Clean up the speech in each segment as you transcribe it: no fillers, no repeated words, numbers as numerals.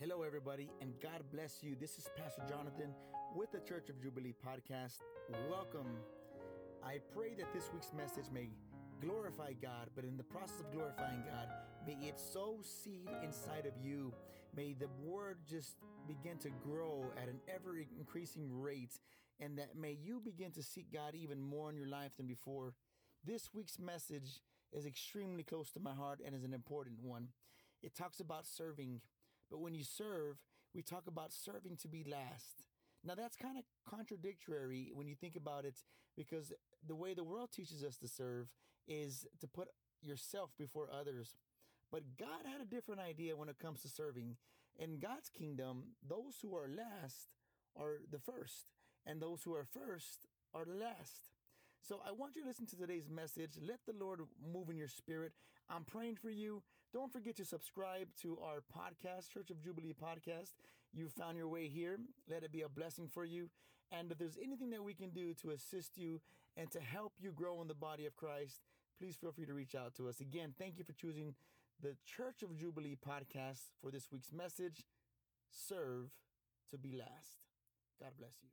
Hello, everybody, and God bless you. This is Pastor Jonathan with the Church of Jubilee podcast. Welcome. I pray that this week's message may glorify God, but in the process of glorifying God, may it sow seed inside of you. May the word just begin to grow at an ever-increasing rate, and that may you begin to seek God even more in your life than before. This week's message is extremely close to my heart and is an important one. It talks about serving. But when you serve, we talk about serving to be last. Now, that's kind of contradictory when you think about it, because the way the world teaches us to serve is to put yourself before others. But God had a different idea when it comes to serving. In God's kingdom, those who are last are the first, and those who are first are the last. So I want you to listen to today's message. Let the Lord move in your spirit. I'm praying for you. Don't forget to subscribe to our podcast, Church of Jubilee Podcast. You found your way here. Let it be a blessing for you. And if there's anything that we can do to assist you and to help you grow in the body of Christ, please feel free to reach out to us. Again, thank you for choosing the Church of Jubilee Podcast for this week's message, Serve to Be Last. God bless you.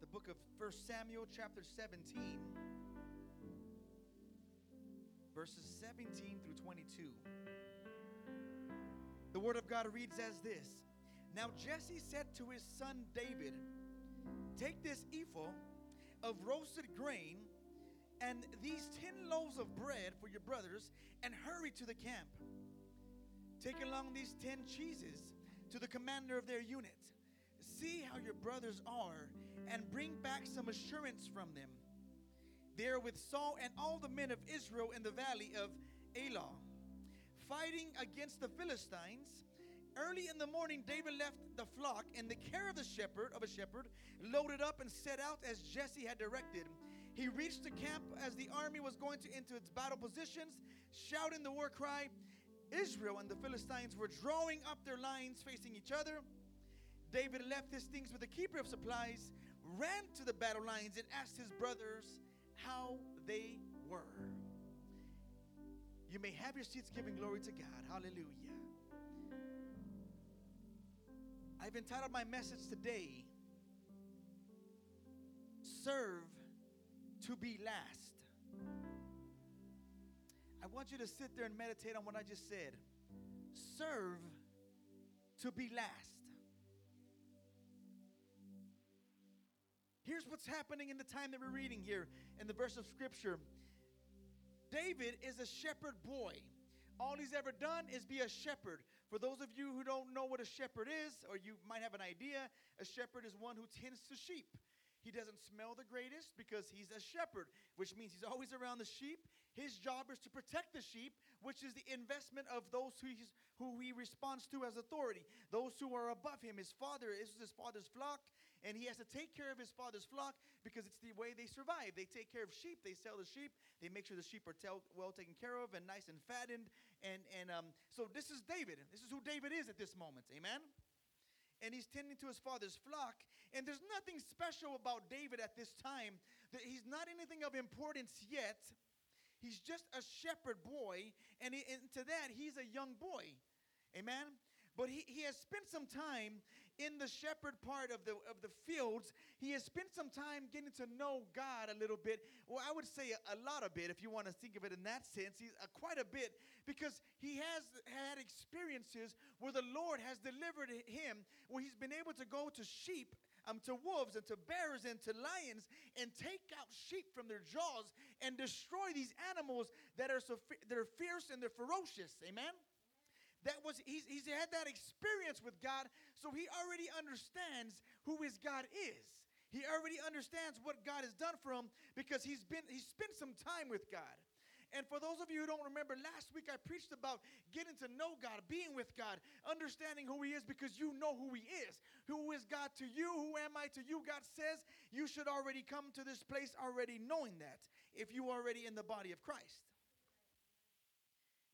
The book of 1 Samuel, chapter 17, verses 17 through 22. The word of God reads as this. Now Jesse said to his son David, take this ephah of roasted grain and these 10 loaves of bread for your brothers and hurry to the camp. Take along these 10 cheeses to the commander of their unit. See how your brothers are and bring back some assurance from them. They are with Saul and all the men of Israel in the valley of Elah, fighting against the Philistines. Early in the morning, David left the flock in the care of a shepherd, loaded up and set out as Jesse had directed. He reached the camp as the army was going into its battle positions, shouting the war cry. Israel and the Philistines were drawing up their lines facing each other. David left his things with the keeper of supplies, ran to the battle lines, and asked his brothers how they were. You may have your seats giving glory to God. Hallelujah. I've entitled my message today, Serve to Be Last. I want you to sit there and meditate on what I just said. Serve to be last. Here's what's happening in the time that we're reading here in the verse of scripture. David is a shepherd boy. All he's ever done is be a shepherd. For those of you who don't know what a shepherd is, or you might have an idea, a shepherd is one who tends to sheep. He doesn't smell the greatest because he's a shepherd, which means he's always around the sheep. His job is to protect the sheep, which is the investment of those who he responds to as authority, those who are above him. His father is his father's flock, and he has to take care of his father's flock because it's the way they survive. They take care of sheep. They sell the sheep. They make sure the sheep are well taken care of and nice and fattened. So this is David. This is who David is at this moment. Amen? And he's tending to his father's flock. And there's nothing special about David at this time. He's not anything of importance yet. He's just a shepherd boy. And to that, he's a young boy. Amen? But he has spent some time in the shepherd part of the fields. He has spent some time getting to know God a little bit. Well, I would say a lot of bit, if you want to think of it in that sense. He's quite a bit, because he has had experiences where the Lord has delivered him, where he's been able to go to sheep, to wolves and to bears and to lions, and take out sheep from their jaws and destroy these animals that are they're fierce and they're ferocious. Amen? He's had that experience with God, so he already understands who his God is. He already understands what God has done for him because he's spent some time with God. And for those of you who don't remember, last week I preached about getting to know God, being with God, understanding who he is, because you know who he is. Who is God to you? Who am I to you? God says you should already come to this place already knowing that, if you are already in the body of Christ.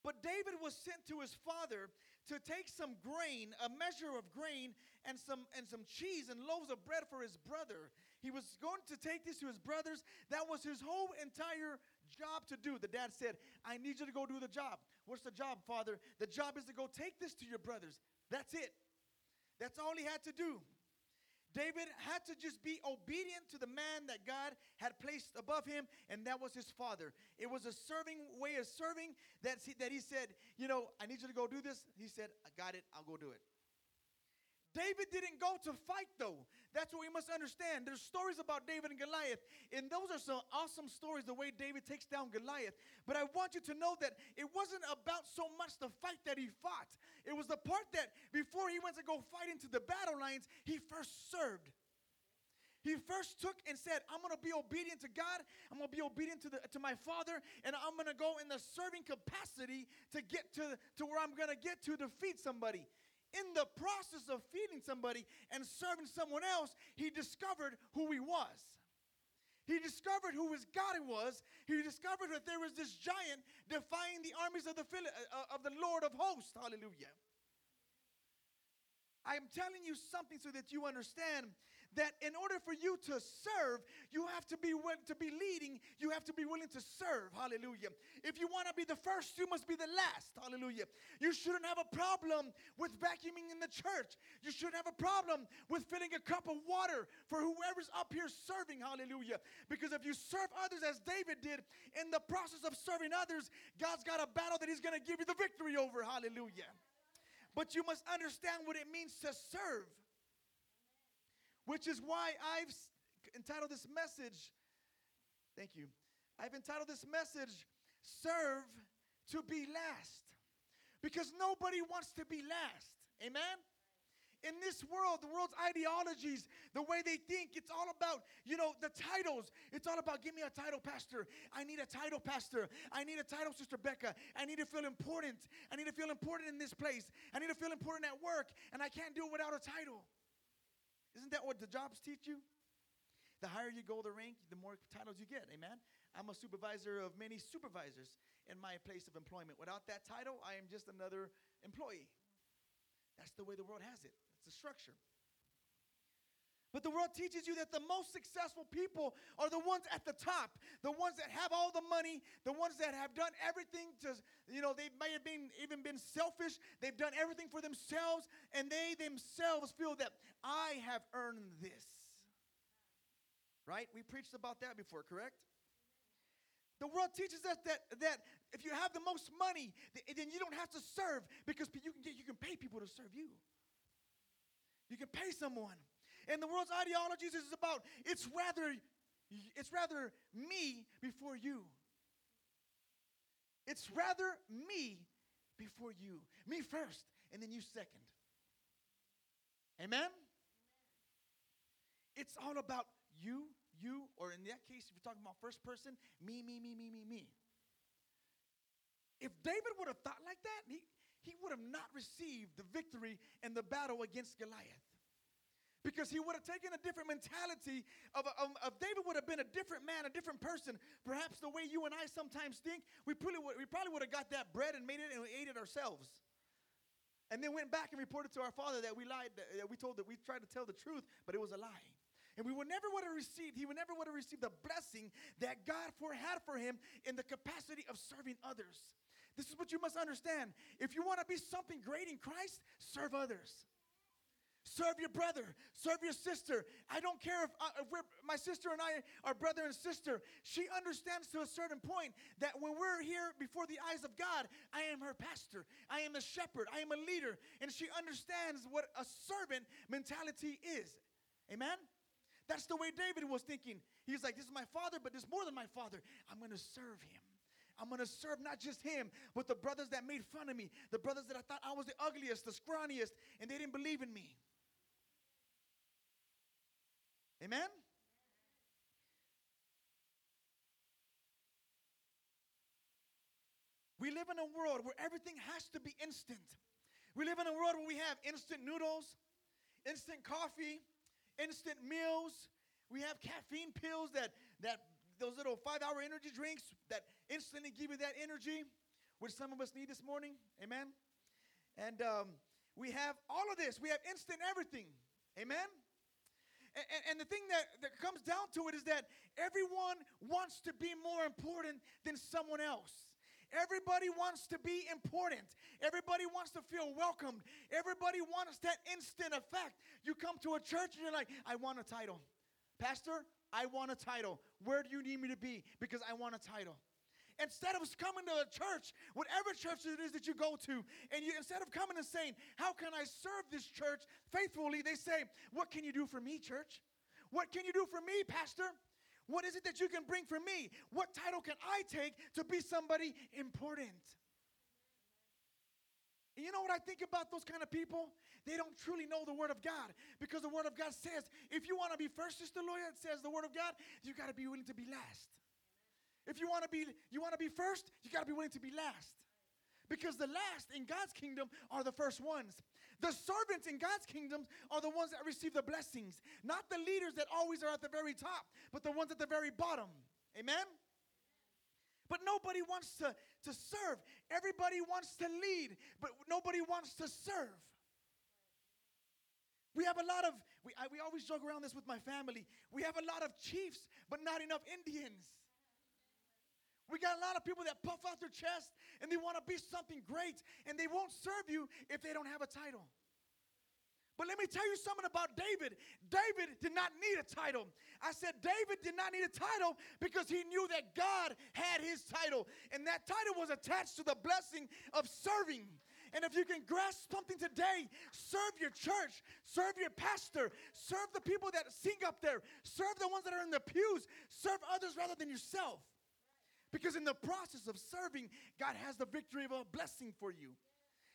But David was sent to his father to take some grain, a measure of grain, and some cheese and loaves of bread for his brother. He was going to take this to his brothers. That was his whole entire job to do. The dad said, I need you to go do the job. What's the job, Father? The job is to go take this to your brothers. That's it. That's all he had to do. David had to just be obedient to the man that God had placed above him, and that was his father. It was a serving way of serving that he said, you know, I need you to go do this. He said, I got it. I'll go do it. David didn't go to fight, though. That's what we must understand. There's stories about David and Goliath, and those are some awesome stories, the way David takes down Goliath. But I want you to know that it wasn't about so much the fight that he fought. It was the part that before he went to go fight into the battle lines, he first served. He first took and said, I'm going to be obedient to God. I'm going to be obedient to my father. And I'm going to go in the serving capacity to get to where I'm going to get to defeat somebody. In the process of feeding somebody and serving someone else, he discovered who he was. He discovered who his God was. He discovered that there was this giant defying the armies of the Lord of hosts. Hallelujah. I'm telling you something so that you understand that in order for you to serve, you have to be willing to be leading. You have to be willing to serve. Hallelujah. If you want to be the first, you must be the last. Hallelujah. You shouldn't have a problem with vacuuming in the church. You shouldn't have a problem with filling a cup of water for whoever's up here serving. Hallelujah. Because if you serve others as David did, in the process of serving others, God's got a battle that he's going to give you the victory over. Hallelujah. But you must understand what it means to serve, which is why I've entitled this message, thank you, I've entitled this message, Serve to Be Last, because nobody wants to be last, amen? In this world, the world's ideologies, the way they think, it's all about, you know, the titles. It's all about, give me a title, Pastor. I need a title, Pastor. I need a title, Sister Becca. I need to feel important. I need to feel important in this place. I need to feel important at work, and I can't do it without a title. Isn't that what the jobs teach you? The higher you go the rank, the more titles you get, amen? I'm a supervisor of many supervisors in my place of employment. Without that title, I am just another employee. That's the way the world has it. It's a structure. But the world teaches you that the most successful people are the ones at the top, the ones that have all the money, the ones that have done everything to, you know, they may have been even been selfish. They've done everything for themselves, and they themselves feel that I have earned this. Right? We preached about that before, correct? The world teaches us that if you have the most money, then you don't have to serve because you can pay people to serve you. You can pay someone. And the world's ideologies is about, it's rather me before you. It's rather me before you. Me first, and then you second. Amen? It's all about you, or in that case, if you're talking about first person, me. If David would have thought like that, he would have not received the victory in the battle against Goliath. Because he would have taken a different mentality. David would have been a different man, a different person. Perhaps the way you and I sometimes think, we probably would have got that bread and made it and we ate it ourselves. And then went back and reported to our father that we lied, that we tried to tell the truth, but it was a lie. And he would never have received the blessing that God had for him in the capacity of serving others. This is what you must understand. If you want to be something great in Christ, serve others. Serve your brother. Serve your sister. I don't care if my sister and I are brother and sister. She understands to a certain point that when we're here before the eyes of God, I am her pastor. I am a shepherd. I am a leader. And she understands what a servant mentality is. Amen? That's the way David was thinking. He's like, this is my father, but this is more than my father. I'm going to serve him. I'm going to serve not just him, but the brothers that made fun of me, the brothers that I thought I was the ugliest, the scrawniest, and they didn't believe in me. Amen? We live in a world where everything has to be instant. We live in a world where we have instant noodles, instant coffee, instant meals. We have caffeine pills that those little 5-hour energy drinks that instantly give you that energy, which some of us need this morning, amen? And we have all of this. We have instant everything, amen? And the thing that comes down to it is that everyone wants to be more important than someone else. Everybody wants to be important. Everybody wants to feel welcomed. Everybody wants that instant effect. You come to a church and you're like, I want a title. Pastor, I want a title. Where do you need me to be? Because I want a title. Instead of coming to a church, whatever church it is that you go to, and you, instead of coming and saying, how can I serve this church faithfully, they say, what can you do for me, church? What can you do for me, Pastor? What is it that you can bring for me? What title can I take to be somebody important? And you know what I think about those kind of people? They don't truly know the Word of God, because the Word of God says, if you want to be first, Sister Lawyer, it says the Word of God, you got to be willing to be last. If you want to be first, you got to be willing to be last. Because the last in God's kingdom are the first ones. The servants in God's kingdom are the ones that receive the blessings. Not the leaders that always are at the very top, but the ones at the very bottom. Amen? But nobody wants to serve. Everybody wants to lead, but nobody wants to serve. We have a lot of, we always joke around this with my family, we have a lot of chiefs, but not enough Indians. We got a lot of people that puff out their chest and they want to be something great, and they won't serve you if they don't have a title. But let me tell you something about David. David did not need a title. I said David did not need a title because he knew that God had his title, and that title was attached to the blessing of serving. And if you can grasp something today, serve your church, serve your pastor, serve the people that sing up there, serve the ones that are in the pews, serve others rather than yourself. Because in the process of serving, God has the victory of a blessing for you.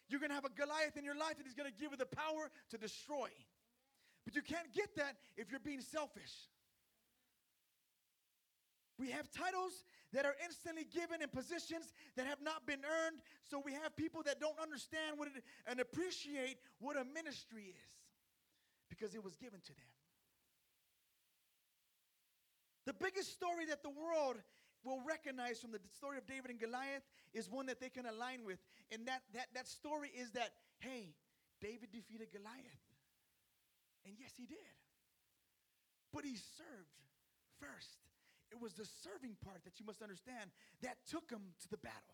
You're going to have a Goliath in your life, and he's going to give you the power to destroy. But you can't get that if you're being selfish. We have titles that are instantly given in positions that have not been earned. So we have people that don't understand what and appreciate what a ministry is, because it was given to them. The biggest story that the world will recognize from the story of David and Goliath is one that they can align with. And that story is that, hey, David defeated Goliath. And yes, he did. But he served first. It was the serving part that you must understand that took him to the battle.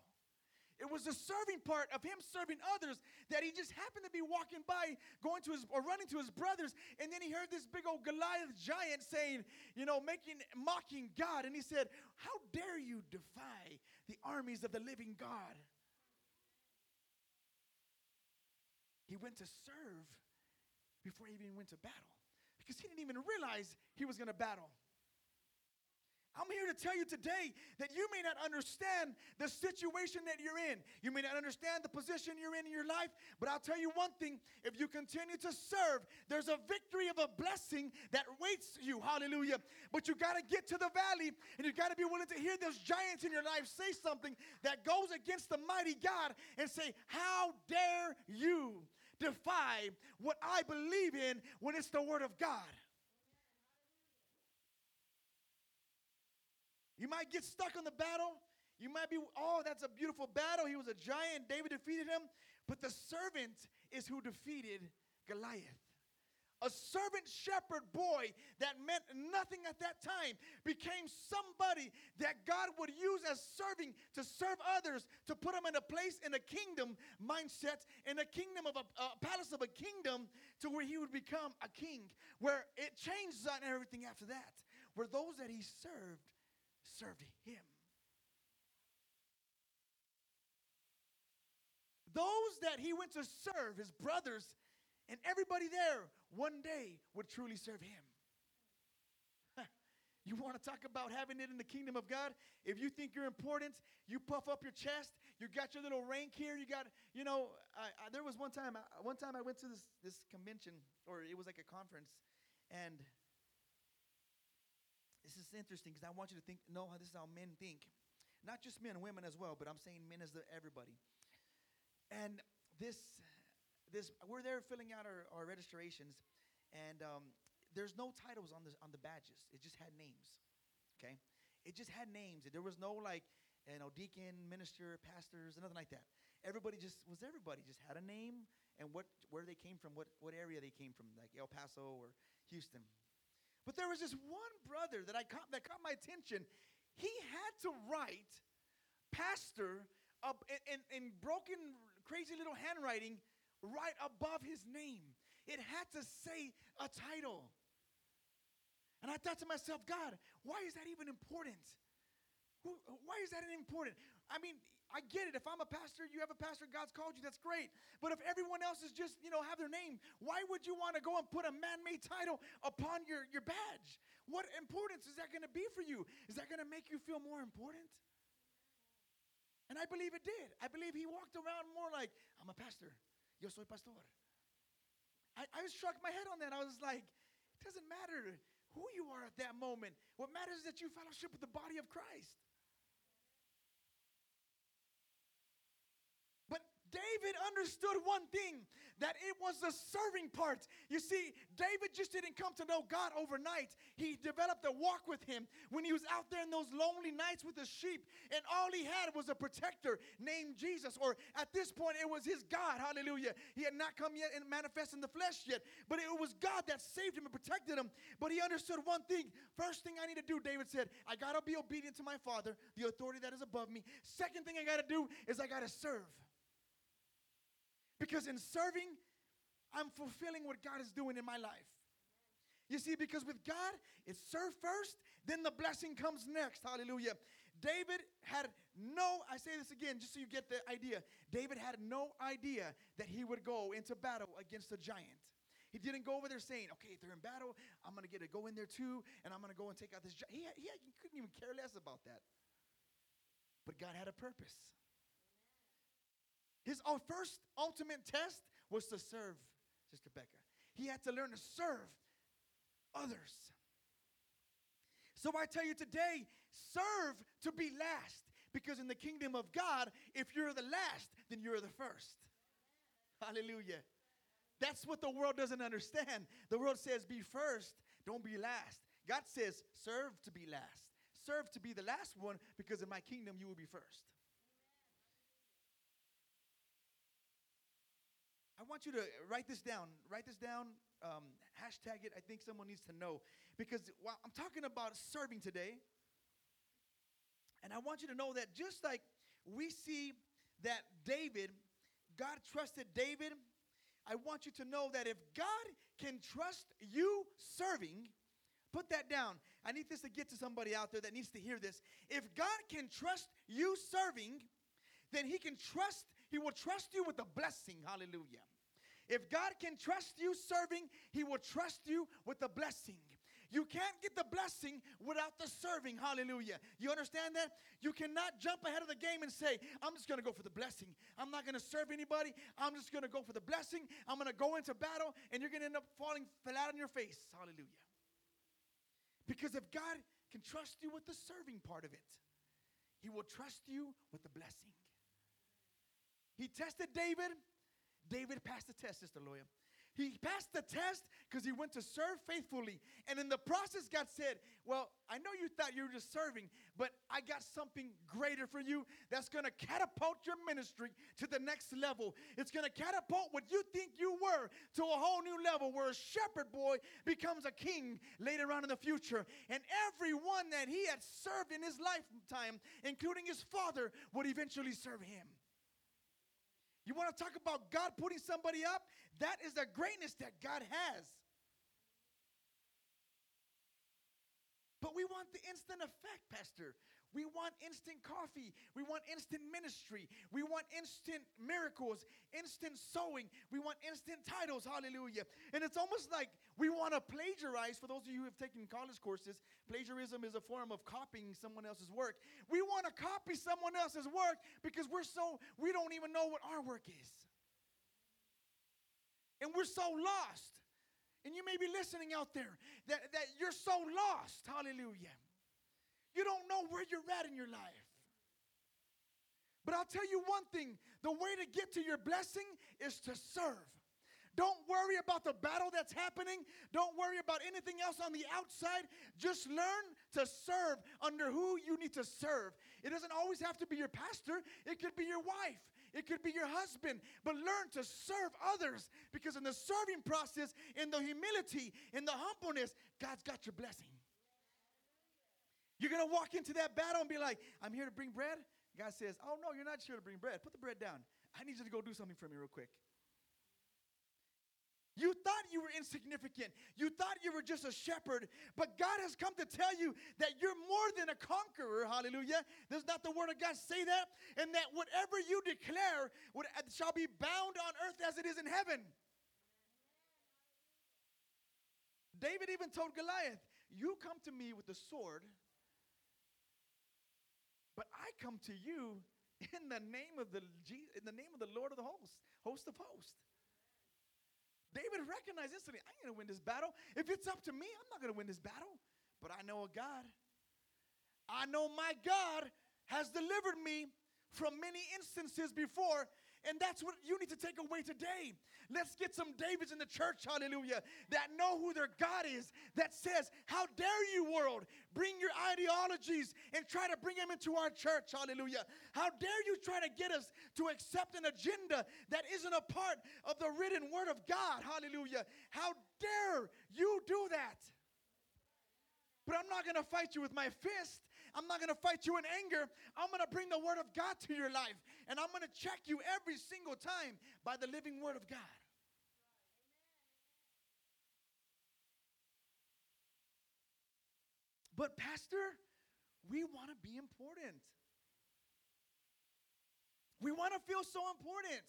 It was the serving part of him serving others that he just happened to be walking by, going to his or running to his brothers, and then he heard this big old Goliath giant saying, you know, mocking God, and he said, "How dare you defy the armies of the living God?" He went to serve before he even went to battle, because he didn't even realize he was going to battle. I'm here to tell you today that you may not understand the situation that you're in. You may not understand the position you're in your life, but I'll tell you one thing. If you continue to serve, there's a victory of a blessing that waits you. Hallelujah. But you got to get to the valley, and you got to be willing to hear those giants in your life say something that goes against the mighty God and say, how dare you defy what I believe in when it's the Word of God? You might get stuck on the battle. You might be, oh, that's a beautiful battle. He was a giant. David defeated him. But the servant is who defeated Goliath. A servant shepherd boy that meant nothing at that time became somebody that God would use as serving to serve others, to put them in a place in a kingdom mindset, in a kingdom of a palace of a kingdom, to where he would become a king, where it changes on everything after that, where those that he served him. Those that he went to serve, his brothers and everybody there, one day would truly serve him. You want to talk about having it in the kingdom of God? If you think you're important, you puff up your chest, you got your little rank here, you got, you know, there was one time I went to this convention, or it was like a conference, and this is interesting because I want you to think, no, this is how men think. Not just men, women as well, but I'm saying men as everybody. And this, we're there filling out our registrations, and there's no titles on the badges. It just had names, okay? It just had names. There was no, like, you know, deacon, minister, pastors, nothing like that. Everybody just had a name and where they came from, what area they came from, like El Paso or Houston. But there was this one brother that caught my attention. He had to write pastor up in broken, crazy little handwriting right above his name. It had to say a title. And I thought to myself, God, why is that even important? Why is that important? I mean, I get it. If I'm a pastor, you have a pastor, God's called you, that's great. But if everyone else is just, have their name, why would you want to go and put a man-made title upon your badge? What importance is that going to be for you? Is that going to make you feel more important? And I believe it did. I believe he walked around more like, I'm a pastor. Yo soy pastor. I struck my head on that. I was like, it doesn't matter who you are at that moment. What matters is that you fellowship with the body of Christ. David understood one thing, that it was the serving part. You see, David just didn't come to know God overnight. He developed a walk with him when he was out there in those lonely nights with the sheep, and all he had was a protector named Jesus, or at this point, it was his God, hallelujah. He had not come yet and manifest in the flesh yet, but it was God that saved him and protected him. But he understood one thing. First thing I need to do, David said, I got to be obedient to my Father, the authority that is above me. Second thing I got to do is I got to serve. Because in serving, I'm fulfilling what God is doing in my life. You see, because with God, it's serve first, then the blessing comes next. Hallelujah. David had I say this again just so you get the idea. David had no idea that he would go into battle against a giant. He didn't go over there saying, okay, if they're in battle, I'm going to get to go in there too, and I'm going to go and take out this giant. He couldn't even care less about that. But God had a purpose. His first ultimate test was to serve, Sister Becca. He had to learn to serve others. So I tell you today, serve to be last. Because in the kingdom of God, if you're the last, then you're the first. Hallelujah. That's what the world doesn't understand. The world says be first, don't be last. God says serve to be last. Serve to be the last one, because in my kingdom you will be first. I want you to write this down. Write this down. Hashtag it. I think someone needs to know. Because while I'm talking about serving today, and I want you to know that just like we see that David, God trusted David, I want you to know that if God can trust you serving, put that down. I need this to get to somebody out there that needs to hear this. If God can trust you serving, then He will trust you with a blessing. Hallelujah. If God can trust you serving, He will trust you with the blessing. You can't get the blessing without the serving. Hallelujah. You understand that? You cannot jump ahead of the game and say, I'm just going to go for the blessing. I'm not going to serve anybody. I'm just going to go for the blessing. I'm going to go into battle, and you're going to end up falling flat on your face. Hallelujah. Because if God can trust you with the serving part of it, He will trust you with the blessing. He tested David. David passed the test, Sister Lawyer. He passed the test because he went to serve faithfully. And in the process, God said, well, I know you thought you were just serving, but I got something greater for you that's going to catapult your ministry to the next level. It's going to catapult what you think you were to a whole new level, where a shepherd boy becomes a king later on in the future. And everyone that he had served in his lifetime, including his father, would eventually serve him. You want to talk about God putting somebody up? That is the greatness that God has. But we want the instant effect, Pastor. We want instant coffee. We want instant ministry. We want instant miracles, instant sowing. We want instant titles, hallelujah. And it's almost like we want to plagiarize. For those of you who have taken college courses, plagiarism is a form of copying someone else's work. We want to copy someone else's work because we don't even know what our work is. And we're so lost. And you may be listening out there that you're so lost. Hallelujah. You don't know where you're at in your life. But I'll tell you one thing. The way to get to your blessing is to serve. Don't worry about the battle that's happening. Don't worry about anything else on the outside. Just learn to serve under who you need to serve. It doesn't always have to be your pastor. It could be your wife. It could be your husband. But learn to serve others, because in the serving process, in the humility, in the humbleness, God's got your blessing. You're going to walk into that battle and be like, I'm here to bring bread. God says, oh, no, you're not sure to bring bread. Put the bread down. I need you to go do something for me real quick. You thought you were insignificant. You thought you were just a shepherd. But God has come to tell you that you're more than a conqueror. Hallelujah. Does not the word of God say that? And that whatever you declare shall be bound on earth as it is in heaven. David even told Goliath, you come to me with the sword, but I come to you in the name of the Lord of the hosts, host of hosts. David recognized instantly, I ain't going to win this battle. If it's up to me, I'm not going to win this battle. But I know a God. I know my God has delivered me from many instances before. And that's what you need to take away today. Let's get some Davids in the church, hallelujah, that know who their God is, that says, how dare you, world, bring your ideologies and try to bring them into our church, hallelujah. How dare you try to get us to accept an agenda that isn't a part of the written word of God, hallelujah. How dare you do that? But I'm not going to fight you with my fist. I'm not going to fight you in anger. I'm going to bring the word of God to your life. And I'm going to check you every single time by the living word of God. Amen. But pastor, we want to be important. We want to feel so important.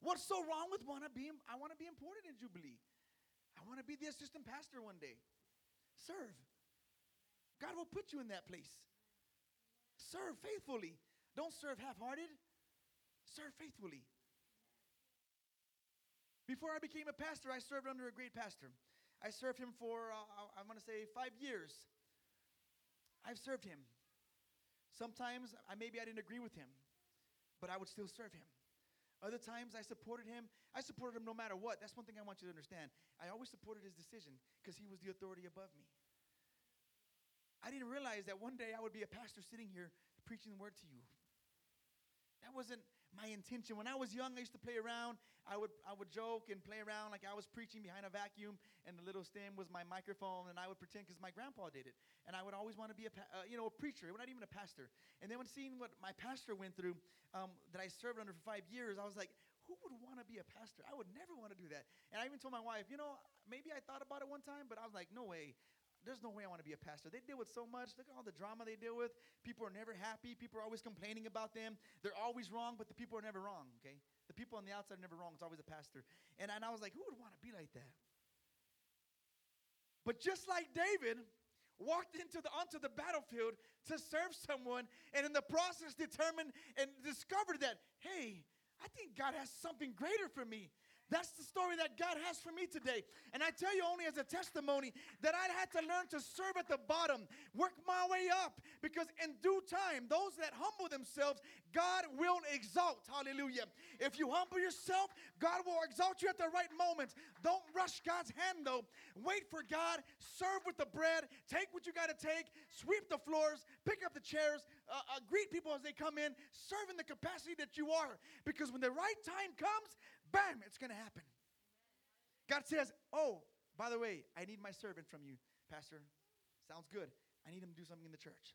What's so wrong with I want to be important in Jubilee. I want to be the assistant pastor one day. Serve. God will put you in that place. Serve faithfully. Don't serve half-hearted. Serve faithfully. Before I became a pastor, I served under a great pastor. I served him for, I'm going to say, 5 years. I've served him. Sometimes, I didn't agree with him, but I would still serve him. Other times, I supported him. I supported him no matter what. That's one thing I want you to understand. I always supported his decision because he was the authority above me. I didn't realize that one day I would be a pastor sitting here preaching the word to you. That wasn't my intention. When I was young, I used to play around. I would joke and play around like I was preaching behind a vacuum, and the little stand was my microphone, and I would pretend because my grandpa did it. And I would always want to be a preacher. We're not even a pastor. And then when seeing what my pastor went through, that I served under for 5 years, I was like, who would want to be a pastor? I would never want to do that. And I even told my wife, maybe I thought about it one time, but I was like, no way. There's no way I want to be a pastor. They deal with so much. Look at all the drama they deal with. People are never happy. People are always complaining about them. They're always wrong, but the people are never wrong, okay? The people on the outside are never wrong. It's always a pastor. And I was like, who would want to be like that? But just like David walked onto the battlefield to serve someone, and in the process determined and discovered that, hey, I think God has something greater for me. That's the story that God has for me today. And I tell you only as a testimony that I had to learn to serve at the bottom, work my way up, because in due time, those that humble themselves, God will exalt. Hallelujah. If you humble yourself, God will exalt you at the right moment. Don't rush God's hand, though. Wait for God. Serve with the bread. Take what you got to take. Sweep the floors. Pick up the chairs. Greet people as they come in. Serve in the capacity that you are, because when the right time comes, bam, it's going to happen. God says, oh, by the way, I need my servant from you, pastor. Sounds good. I need him to do something in the church.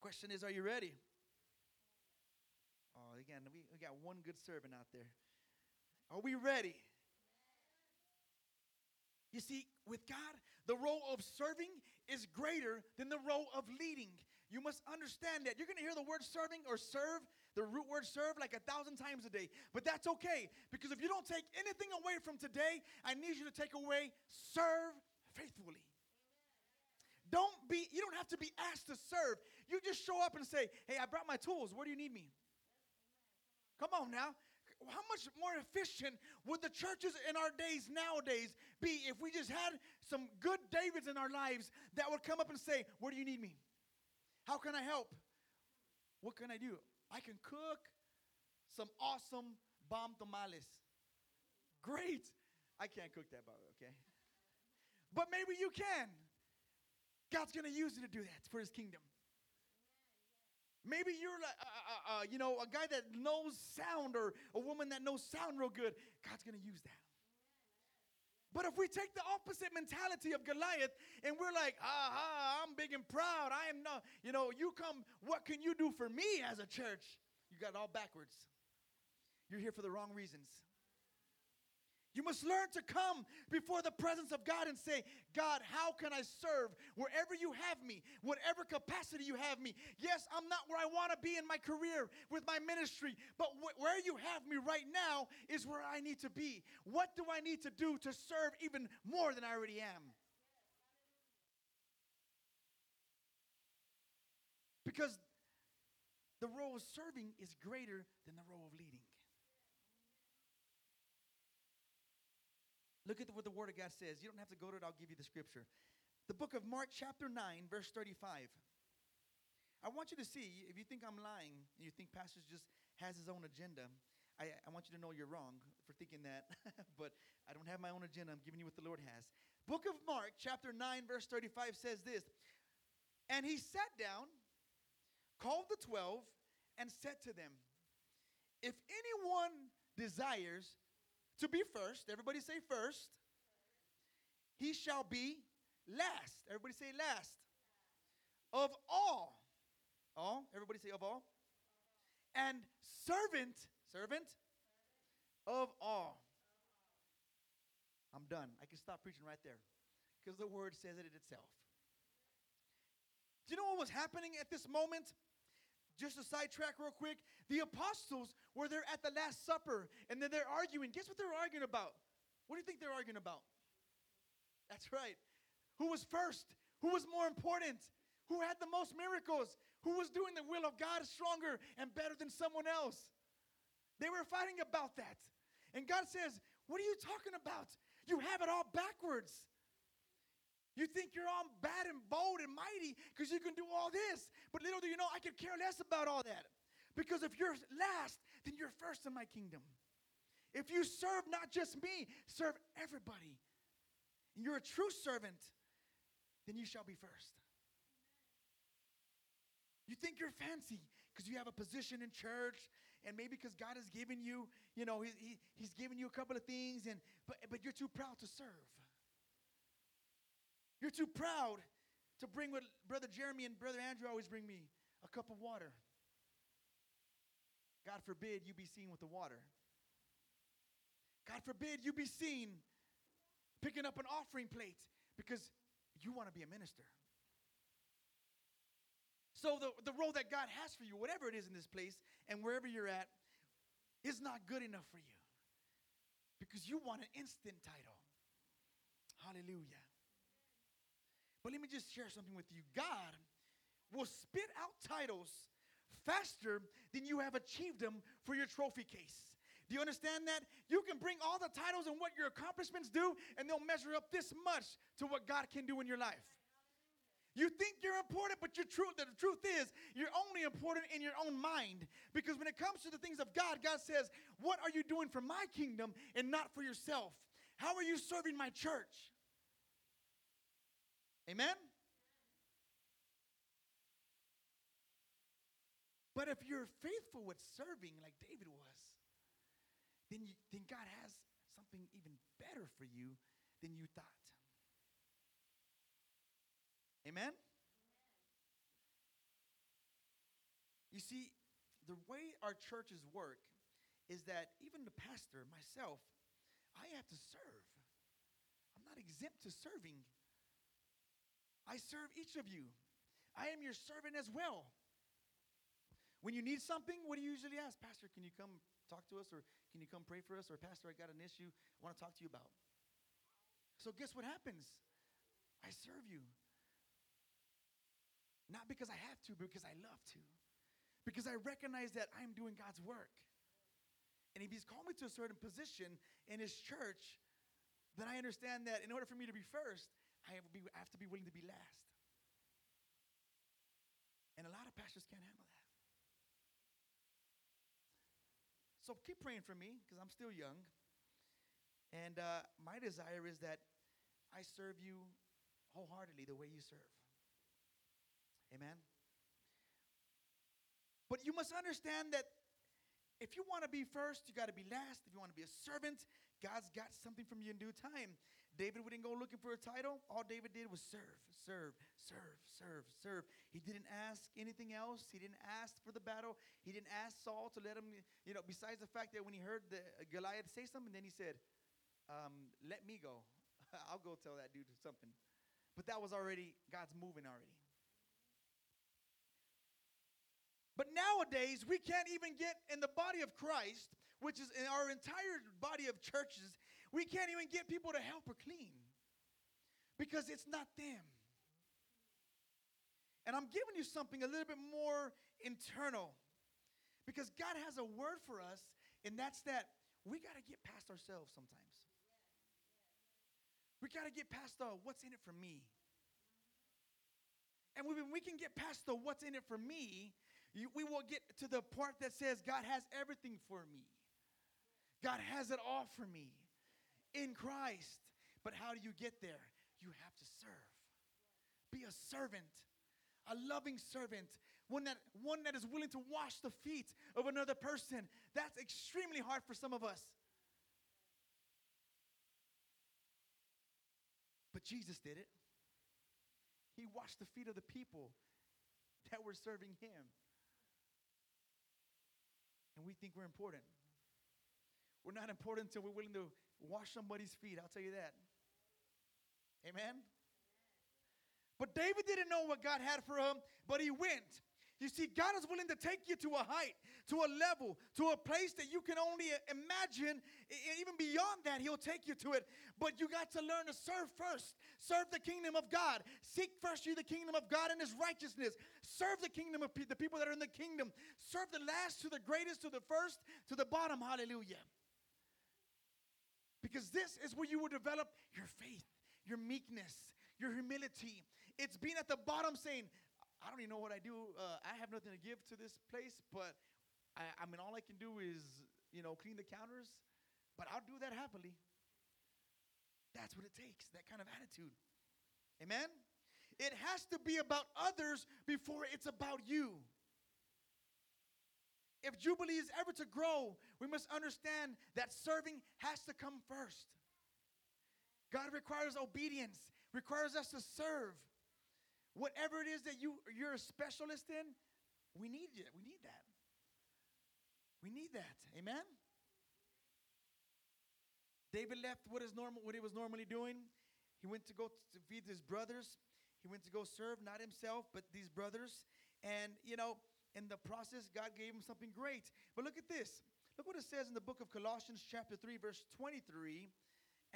Question is, are you ready? Oh, again, we got one good servant out there. Are we ready? You see, with God, the role of serving is greater than the role of leading. You must understand that. You're going to hear the word serving or serve, the root word serve, like 1,000 times a day. But that's okay, because if you don't take anything away from today, I need you to take away serve faithfully. You don't have to be asked to serve. You just show up and say, hey, I brought my tools. Where do you need me? Come on now. How much more efficient would the churches in our days nowadays be if we just had some good Davids in our lives that would come up and say, where do you need me? How can I help? What can I do? I can cook some awesome bomb tamales. Great. I can't cook that, by the way, okay? But maybe you can. God's going to use you to do that for his kingdom. Maybe you're like, a guy that knows sound, or a woman that knows sound real good. God's going to use that. But if we take the opposite mentality of Goliath and we're like, aha, I'm big and proud. I am not, you come, what can you do for me as a church? You got it all backwards. You're here for the wrong reasons. You must learn to come before the presence of God and say, God, how can I serve wherever you have me, whatever capacity you have me? Yes, I'm not where I want to be in my career with my ministry, but where you have me right now is where I need to be. What do I need to do to serve even more than I already am? Because the role of serving is greater than the role of leading. Look at what the Word of God says. You don't have to go to it. I'll give you the scripture. The book of Mark chapter 9, verse 35. I want you to see, if you think I'm lying, and you think Pastor just has his own agenda, I want you to know you're wrong for thinking that. But I don't have my own agenda. I'm giving you what the Lord has. Book of Mark chapter 9, verse 35 says this. And he sat down, called the 12, and said to them, if anyone desires to be first, everybody say first. He shall be last. Everybody say last. Of all. All. Everybody say of all. And servant. Servant. Of all. I'm done. I can stop preaching right there. Because the word says it itself. Do you know what was happening at this moment? Just a sidetrack real quick. The apostles were there at the Last Supper, and then they're arguing. Guess what they're arguing about? What do you think they're arguing about? That's right. Who was first? Who was more important? Who had the most miracles? Who was doing the will of God stronger and better than someone else? They were fighting about that. And God says, what are you talking about? You have it all backwards. You think you're all bad and bold and mighty because you can do all this. But little do you know, I could care less about all that. Because if you're last, then you're first in my kingdom. If you serve not just me, serve everybody. And you're a true servant, then you shall be first. You think you're fancy because you have a position in church, and maybe because God has given you, he's given you a couple of things, but you're too proud to serve. You're too proud to bring what Brother Jeremy and Brother Andrew always bring me, a cup of water. God forbid you be seen with the water. God forbid you be seen picking up an offering plate because you want to be a minister. So the role that God has for you, whatever it is in this place and wherever you're at, is not good enough for you because you want an instant title. Hallelujah. But let me just share something with you. God will spit out titles faster than you have achieved them for your trophy case. Do you understand that? You can bring all the titles and what your accomplishments do, and they'll measure up this much to what God can do in your life. You think you're important, but the truth is you're only important in your own mind. Because when it comes to the things of God, God says, what are you doing for my kingdom and not for yourself? How are you serving my church? Amen? But if you're faithful with serving like David was, then God has something even better for you than you thought. Amen? You see, the way our churches work is that even the pastor, myself, I have to serve. I'm not exempt to serving. I serve each of you. I am your servant as well. When you need something, what do you usually ask? Pastor, can you come talk to us? Or can you come pray for us? Or Pastor, I got an issue I want to talk to you about. So guess what happens? I serve you. Not because I have to, but because I love to. Because I recognize that I'm doing God's work. And if he's called me to a certain position in his church, then I understand that in order for me to be first, I have to be willing to be last. And a lot of pastors can't handle that. So keep praying for me because I'm still young. And my desire is that I serve you wholeheartedly the way you serve. Amen? But you must understand that If you want to be first, you got to be last. If you want to be a servant, God's got something from you in due time. David wouldn't go looking for a title. All David did was serve, serve, serve, serve, serve. He didn't ask anything else. He didn't ask for the battle. He didn't ask Saul to let him, besides the fact that when he heard the Goliath say something, then he said, let me go. I'll go tell that dude something. But that was already, God's moving already. But nowadays, we can't even get in the body of Christ, which is in our entire body of churches, we can't even get people to help or clean because it's not them. And I'm giving you something a little bit more internal because God has a word for us, and that's that we got to get past ourselves sometimes. We got to get past the what's in it for me. And when we can get past the what's in it for me, we will get to the part that says God has everything for me. God has it all for me in Christ. But how do you get there? You have to serve. Be a servant, a loving servant, one that is willing to wash the feet of another person. That's extremely hard for some of us. But Jesus did it. He washed the feet of the people that were serving him. And we think we're important. We're not important until we're willing to wash somebody's feet. I'll tell you that. Amen? But David didn't know what God had for him, but he went. You see, God is willing to take you to a height, to a level, to a place that you can only imagine. And even beyond that, he'll take you to it. But you got to learn to serve first. Serve the kingdom of God. Seek first you the kingdom of God and his righteousness. Serve the kingdom of the people that are in the kingdom. Serve the last to the greatest, to the first, to the bottom. Hallelujah. Because this is where you will develop your faith, your meekness, your humility. It's being at the bottom saying, I don't even know what I do. I have nothing to give to this place, but I mean, all I can do is, clean the counters, but I'll do that happily. That's what it takes, that kind of attitude. Amen? It has to be about others before it's about you. If Jubilee is ever to grow, we must understand that serving has to come first. God requires obedience, requires us to serve. Whatever it is that you're a specialist in, we need you. We need that. We need that. Amen? David left what he was normally doing. He went to go to feed his brothers. He went to go serve, not himself, but these brothers. And, in the process, God gave him something great. But look at this. Look what it says in the book of Colossians chapter 3, verse 23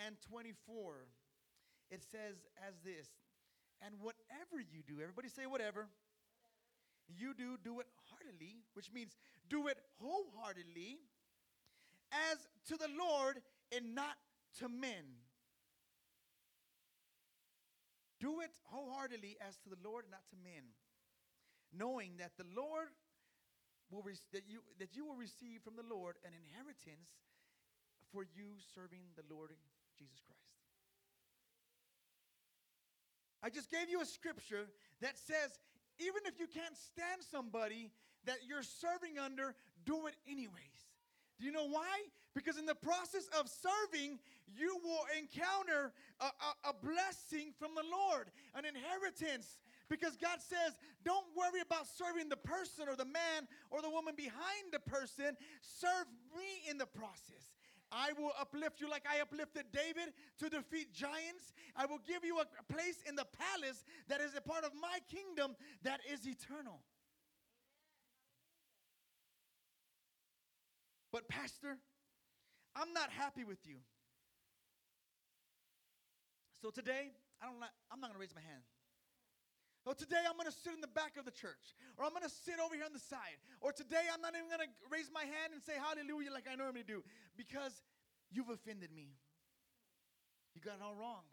and 24. It says as this. And whatever you do, everybody say whatever. You do it heartily, which means do it wholeheartedly as to the Lord and not to men. Do it wholeheartedly as to the Lord and not to men, knowing that the Lord will that you will receive from the Lord an inheritance for you serving the Lord Jesus Christ. I just gave you a scripture that says, even if you can't stand somebody that you're serving under, do it anyways. Do you know why? Because in the process of serving, you will encounter a blessing from the Lord, an inheritance. Because God says, don't worry about serving the person or the man or the woman behind the person. Serve me in the process. I will uplift you like I uplifted David to defeat giants. I will give you a place in the palace that is a part of my kingdom that is eternal. But Pastor, I'm not happy with you. So today, I'm not going to raise my hand. Or today I'm going to sit in the back of the church. Or I'm going to sit over here on the side. Or today I'm not even going to raise my hand and say hallelujah like I normally do. Because you've offended me. You got it all wrong.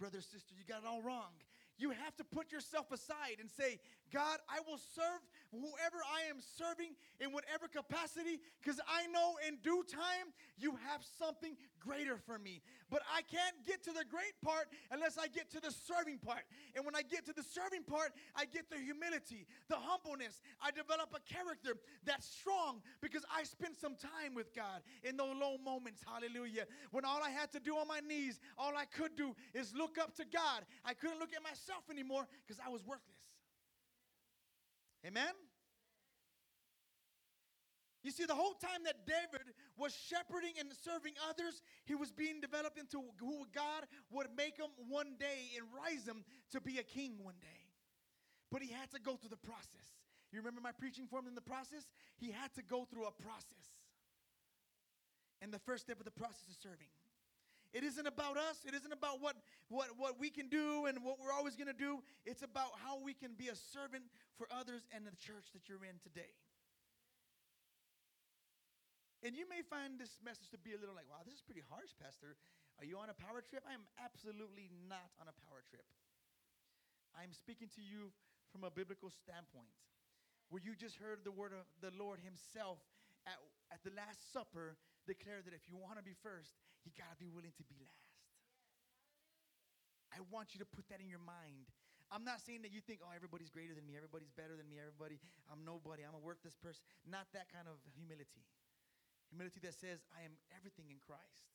Brother, sister, you got it all wrong. You have to put yourself aside and say, God, I will serve whoever I am serving in whatever capacity, because I know in due time you have something greater for me. But I can't get to the great part unless I get to the serving part. And when I get to the serving part, I get the humility, the humbleness. I develop a character that's strong because I spent some time with God in those low moments. Hallelujah. When all I had to do on my knees, all I could do is look up to God. I couldn't look at myself anymore because I was worthless. Amen? You see, the whole time that David was shepherding and serving others, he was being developed into who God would make him one day and rise him to be a king one day. But he had to go through the process. You remember my preaching for him in the process? He had to go through a process. And the first step of the process is serving. It isn't about us. It isn't about what we can do and what we're always going to do. It's about how we can be a servant for others and the church that you're in today. And you may find this message to be a little like, wow, this is pretty harsh, Pastor. Are you on a power trip? I am absolutely not on a power trip. I'm speaking to you from a biblical standpoint, where you just heard the word of the Lord himself at the Last Supper declare that if you want to be first, you got to be willing to be last. I want you to put that in your mind. I'm not saying that you think, oh, everybody's greater than me, everybody's better than me, everybody, I'm nobody, I'm a worthless person. Not that kind of humility. Humility that says, I am everything in Christ.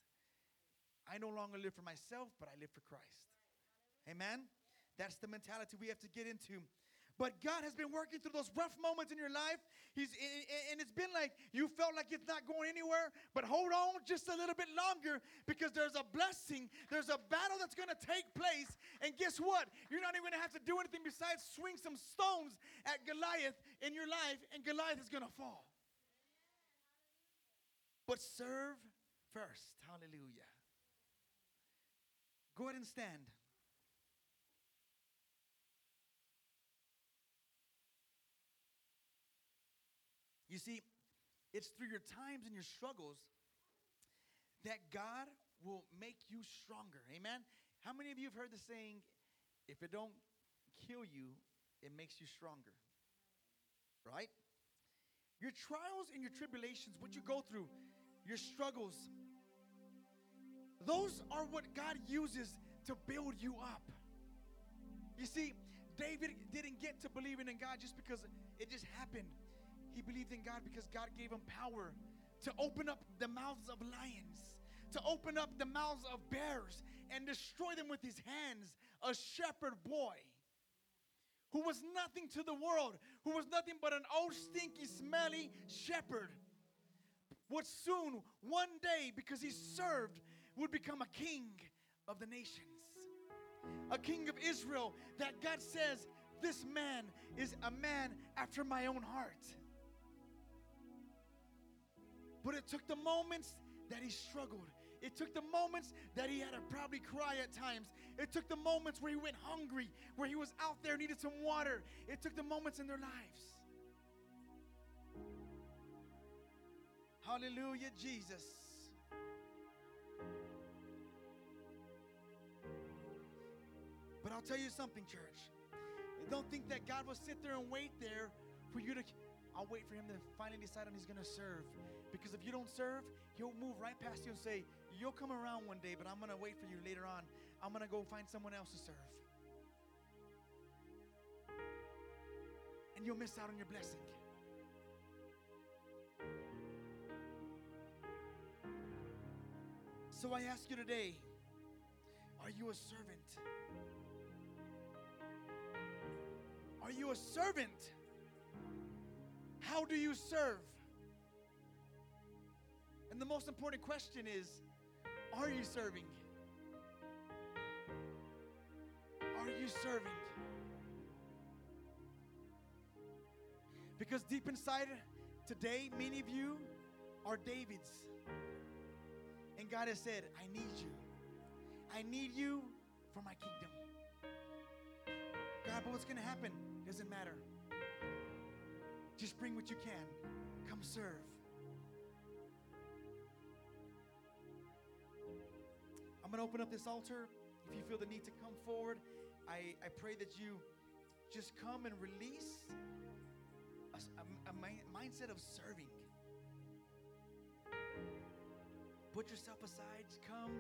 I no longer live for myself, but I live for Christ. Amen? That's the mentality we have to get into. But God has been working through those rough moments in your life. And it's been like you felt like it's not going anywhere. But hold on just a little bit longer, because there's a blessing. There's a battle that's going to take place. And guess what? You're not even going to have to do anything besides swing some stones at Goliath in your life. And Goliath is going to fall. But serve first. Hallelujah. Go ahead and stand. You see, it's through your times and your struggles that God will make you stronger. Amen? How many of you have heard the saying, if it don't kill you, it makes you stronger? Right? Your trials and your tribulations, what you go through, your struggles, those are what God uses to build you up. You see, David didn't get to believing in God just because it just happened. He believed in God because God gave him power to open up the mouths of lions, to open up the mouths of bears and destroy them with his hands. A shepherd boy who was nothing to the world, who was nothing but an old, stinky, smelly shepherd, would soon, one day, because he served, would become a king of the nations, a king of Israel that God says, this man is a man after my own heart. But it took the moments that he struggled. It took the moments that he had to probably cry at times. It took the moments where he went hungry, where he was out there needed some water. It took the moments in their lives. Hallelujah, Jesus. But I'll tell you something, church. Don't think that God will sit there and wait there for you to... I'll wait for him to finally decide on he's going to serve. Because if you don't serve, he'll move right past you and say, you'll come around one day, but I'm going to wait for you later on. I'm going to go find someone else to serve. And you'll miss out on your blessing. So I ask you today, are you a servant? Are you a servant? How do you serve? And the most important question is, are you serving? Are you serving? Because deep inside today, many of you are Davids. And God has said, I need you. I need you for my kingdom. God, but what's going to happen? Doesn't matter. Just bring what you can. Come serve. I'm going to open up this altar. If you feel the need to come forward, I pray that you just come and release a mindset of serving. Put yourself aside. Come.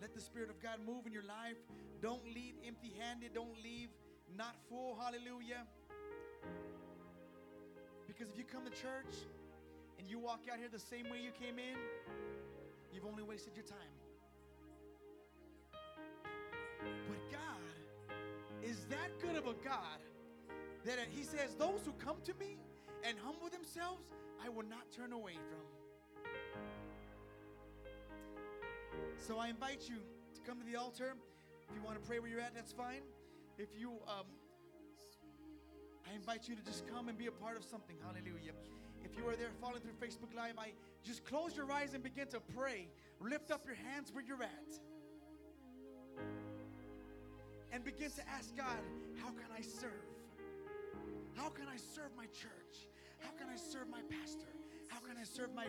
Let the Spirit of God move in your life. Don't leave empty-handed. Don't leave not full. Hallelujah. Because if you come to church and you walk out here the same way you came in, you've only wasted your time. But God is that good of a God that He says, those who come to me and humble themselves, I will not turn away from. So I invite you to come to the altar. If you want to pray where you're at, that's fine. If you, I invite you to just come and be a part of something. Hallelujah. If you are there following through Facebook Live, I just close your eyes and begin to pray. Lift up your hands where you're at. And begin to ask God, how can I serve? How can I serve my church? How can I serve my pastor? How can I serve my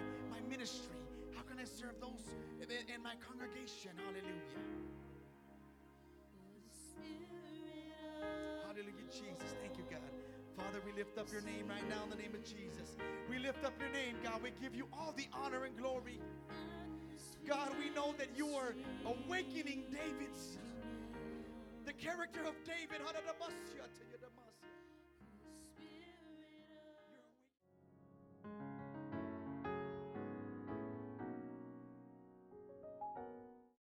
ministry? How can I serve those in my congregation? Hallelujah. Hallelujah, Jesus. Thank you, God. Father, we lift up your name right now in the name of Jesus. We lift up your name, God. We give you all the honor and glory. God, we know that you are awakening the character of David.